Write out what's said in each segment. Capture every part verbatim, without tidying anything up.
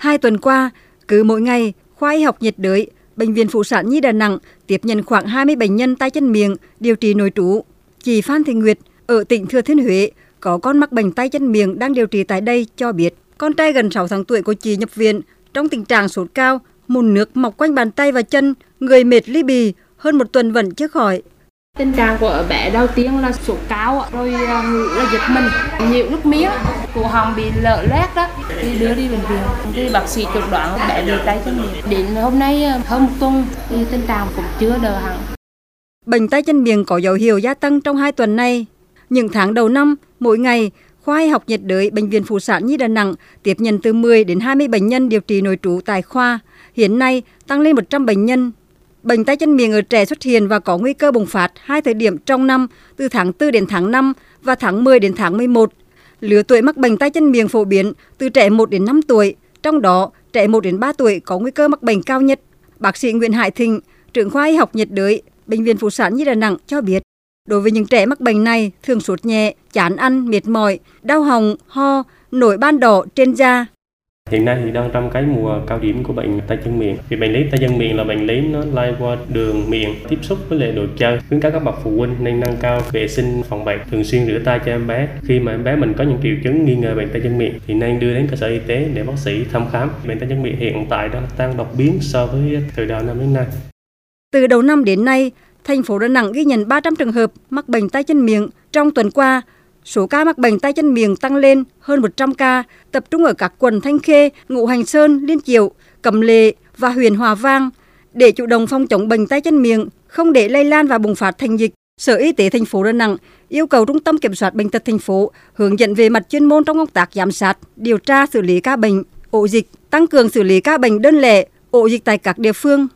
Hai tuần qua, cứ mỗi ngày, khoa y học nhiệt đới, Bệnh viện Phụ sản Nhi Đà Nẵng tiếp nhận khoảng hai mươi bệnh nhân tay chân miệng điều trị nội trú. Chị Phan Thị Nguyệt ở tỉnh Thừa Thiên Huế có con mắc bệnh tay chân miệng đang điều trị tại đây cho biết, con trai gần sáu tháng tuổi của chị nhập viện trong tình trạng sốt cao, mụn nước mọc quanh bàn tay và chân, người mệt ly bì, hơn một tuần vẫn chưa khỏi. Tình trạng của bé đầu tiên là sốt cao, rồi là giật mình, nhiều nước miếng, cổ họng bị lở loét đó, đi đưa đi bệnh viện. Thì bác sĩ chẩn đoán bé bị tay chân miệng. Đến hôm nay hơn một tuần thì tình trạng cũng chưa đỡ hẳn. Bệnh tay chân miệng có dấu hiệu gia tăng trong hai tuần nay. Những tháng đầu năm, mỗi ngày, khoa y học nhiệt đới Bệnh viện Phụ sản Nhi Đà Nẵng tiếp nhận từ mười đến hai mươi bệnh nhân điều trị nội trú tại khoa, hiện nay tăng lên một trăm bệnh nhân. Bệnh tay chân miệng ở trẻ xuất hiện và có nguy cơ bùng phát hai thời điểm trong năm, từ tháng tư đến tháng năm và tháng mười đến tháng mười một. Lứa tuổi mắc bệnh tay chân miệng phổ biến từ trẻ một đến năm tuổi, trong đó trẻ một đến ba tuổi có nguy cơ mắc bệnh cao nhất. Bác sĩ Nguyễn Hải Thịnh, trưởng khoa y học nhiệt đới Bệnh viện Phụ sản Nhi Đà Nẵng cho biết, đối với những trẻ mắc bệnh này, thường sốt nhẹ, chán ăn, mệt mỏi, đau họng, ho, nổi ban đỏ trên da. Hiện nay thì đang trong cái mùa cao điểm của bệnh tay chân miệng. Vì bệnh lý tay chân miệng là bệnh lý nó lây qua đường miệng, tiếp xúc với lại đồ chơi. Khuyến cáo các bậc phụ huynh nên nâng cao vệ sinh phòng bệnh, thường xuyên rửa tay cho em bé. Khi mà em bé mình có những triệu chứng nghi ngờ bệnh tay chân miệng thì nên đưa đến cơ sở y tế để bác sĩ thăm khám. Bệnh tay chân miệng hiện tại đang tăng đột biến so với từ đầu năm đến nay. Từ đầu năm đến nay, thành phố Đà Nẵng ghi nhận ba trăm trường hợp mắc bệnh tay chân miệng trong tuần qua. Số ca mắc bệnh tay chân miệng tăng lên hơn một trăm ca, tập trung ở các quận Thanh Khê, Ngũ Hành Sơn, Liên Chiểu, Cẩm Lệ và huyện Hòa Vang. Để chủ động phòng chống bệnh tay chân miệng, không để lây lan và bùng phát thành dịch, Sở Y tế thành phố Đà Nẵng yêu cầu Trung tâm Kiểm soát bệnh tật thành phố hướng dẫn về mặt chuyên môn trong công tác giám sát, điều tra xử lý ca bệnh, ổ dịch, tăng cường xử lý ca bệnh đơn lẻ, ổ dịch tại các địa phương.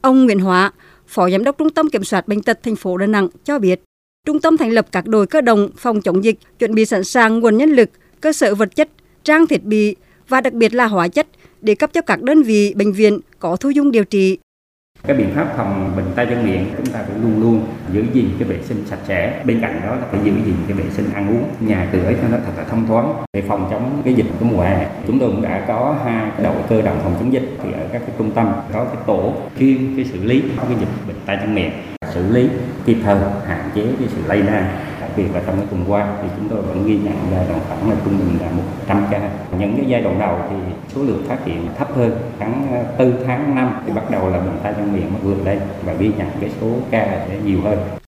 Ông Nguyễn Hòa, Phó Giám đốc Trung tâm Kiểm soát bệnh tật thành phố Đà Nẵng cho biết, Trung tâm thành lập các đội cơ động phòng chống dịch, chuẩn bị sẵn sàng nguồn nhân lực, cơ sở vật chất, trang thiết bị và đặc biệt là hóa chất để cấp cho các đơn vị bệnh viện có thu dung điều trị. Các biện pháp phòng bệnh tay chân miệng chúng ta cũng luôn luôn giữ gìn cái vệ sinh sạch sẽ, bên cạnh đó là phải giữ gìn cái vệ sinh ăn uống, nhà cửa cho nó thật là thông thoáng để phòng chống cái dịch của mùa hè. Chúng tôi cũng đã có hai đội cơ động phòng chống dịch thì ở các cái trung tâm có cái tổ chuyên cái xử lý cái dịch bệnh tay chân miệng, xử lý kịp thời, hạn chế cái sự lây lan. Đặc biệt là trong cái tuần qua thì chúng tôi vẫn ghi nhận giai đoạn khoảng là trung bình là một trăm ca. Những cái giai đoạn đầu thì số lượng phát hiện thấp hơn, tháng tư, tháng năm thì bắt đầu là bệnh tay chân miệng mới vượt lên và ghi nhận cái số ca sẽ nhiều hơn.